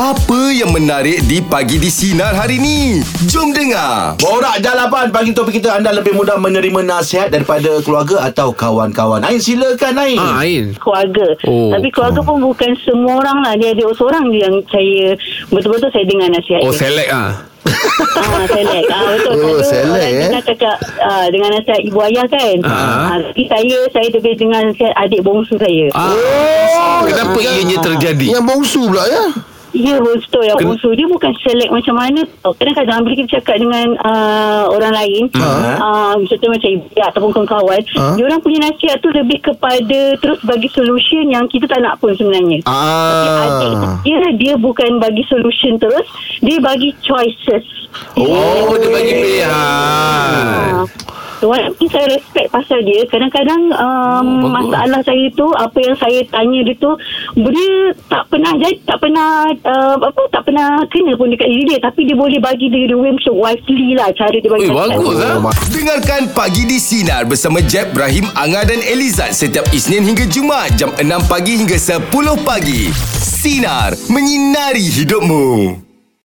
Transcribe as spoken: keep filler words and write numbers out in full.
Apa yang menarik di Pagi di Sinar hari ni? Jom dengar. Borak Jalapan. Pagi topik kita, anda lebih mudah menerima nasihat daripada keluarga atau kawan-kawan? Ain, silakan Ain. Ha, Ain. Keluarga. Oh. Tapi keluarga pun bukan semua orang lah. Dia ada seorang yang saya betul-betul saya dengar nasihat. Oh, select ah. Ah, select. Ah, betul. Oh, select, eh. Saya cakap ah, dengan nasihat ibu ayah kan. Ah. Ah, saya saya lebih dengan nasihat adik bongsu saya. Ah. Oh, kenapa ah. ianya terjadi? Yang bongsu pula ya? Ya, betul. Yang bongsu dia bukan select macam mana tau. Kadang-kadang bila kita cakap dengan uh, orang lain, uh-huh. uh, contoh macam ibu ya, ataupun kawan-kawan, uh-huh. diorang punya nasihat tu lebih kepada terus bagi solution yang kita tak nak pun sebenarnya. Ah. Adik, dia, dia bukan bagi solution terus, dia bagi choices. Oh, dia bagi pilihan. Walaupun saya respect pasal dia, kadang-kadang um, oh, masalah saya tu, apa yang saya tanya dia tu, dia tak pernah jadi, tak pernah uh, apa, tak pernah kena pun dekat diri dia, tapi dia boleh bagi dia the way macam wifely lah, cara dia bagi. Ui, bagus lah. Oh. Dengarkan Pagi di Sinar bersama Jep, Rahim, Angah dan Elizad setiap Isnin hingga Jumaat jam enam pagi hingga sepuluh pagi. Sinar, menyinari hidupmu.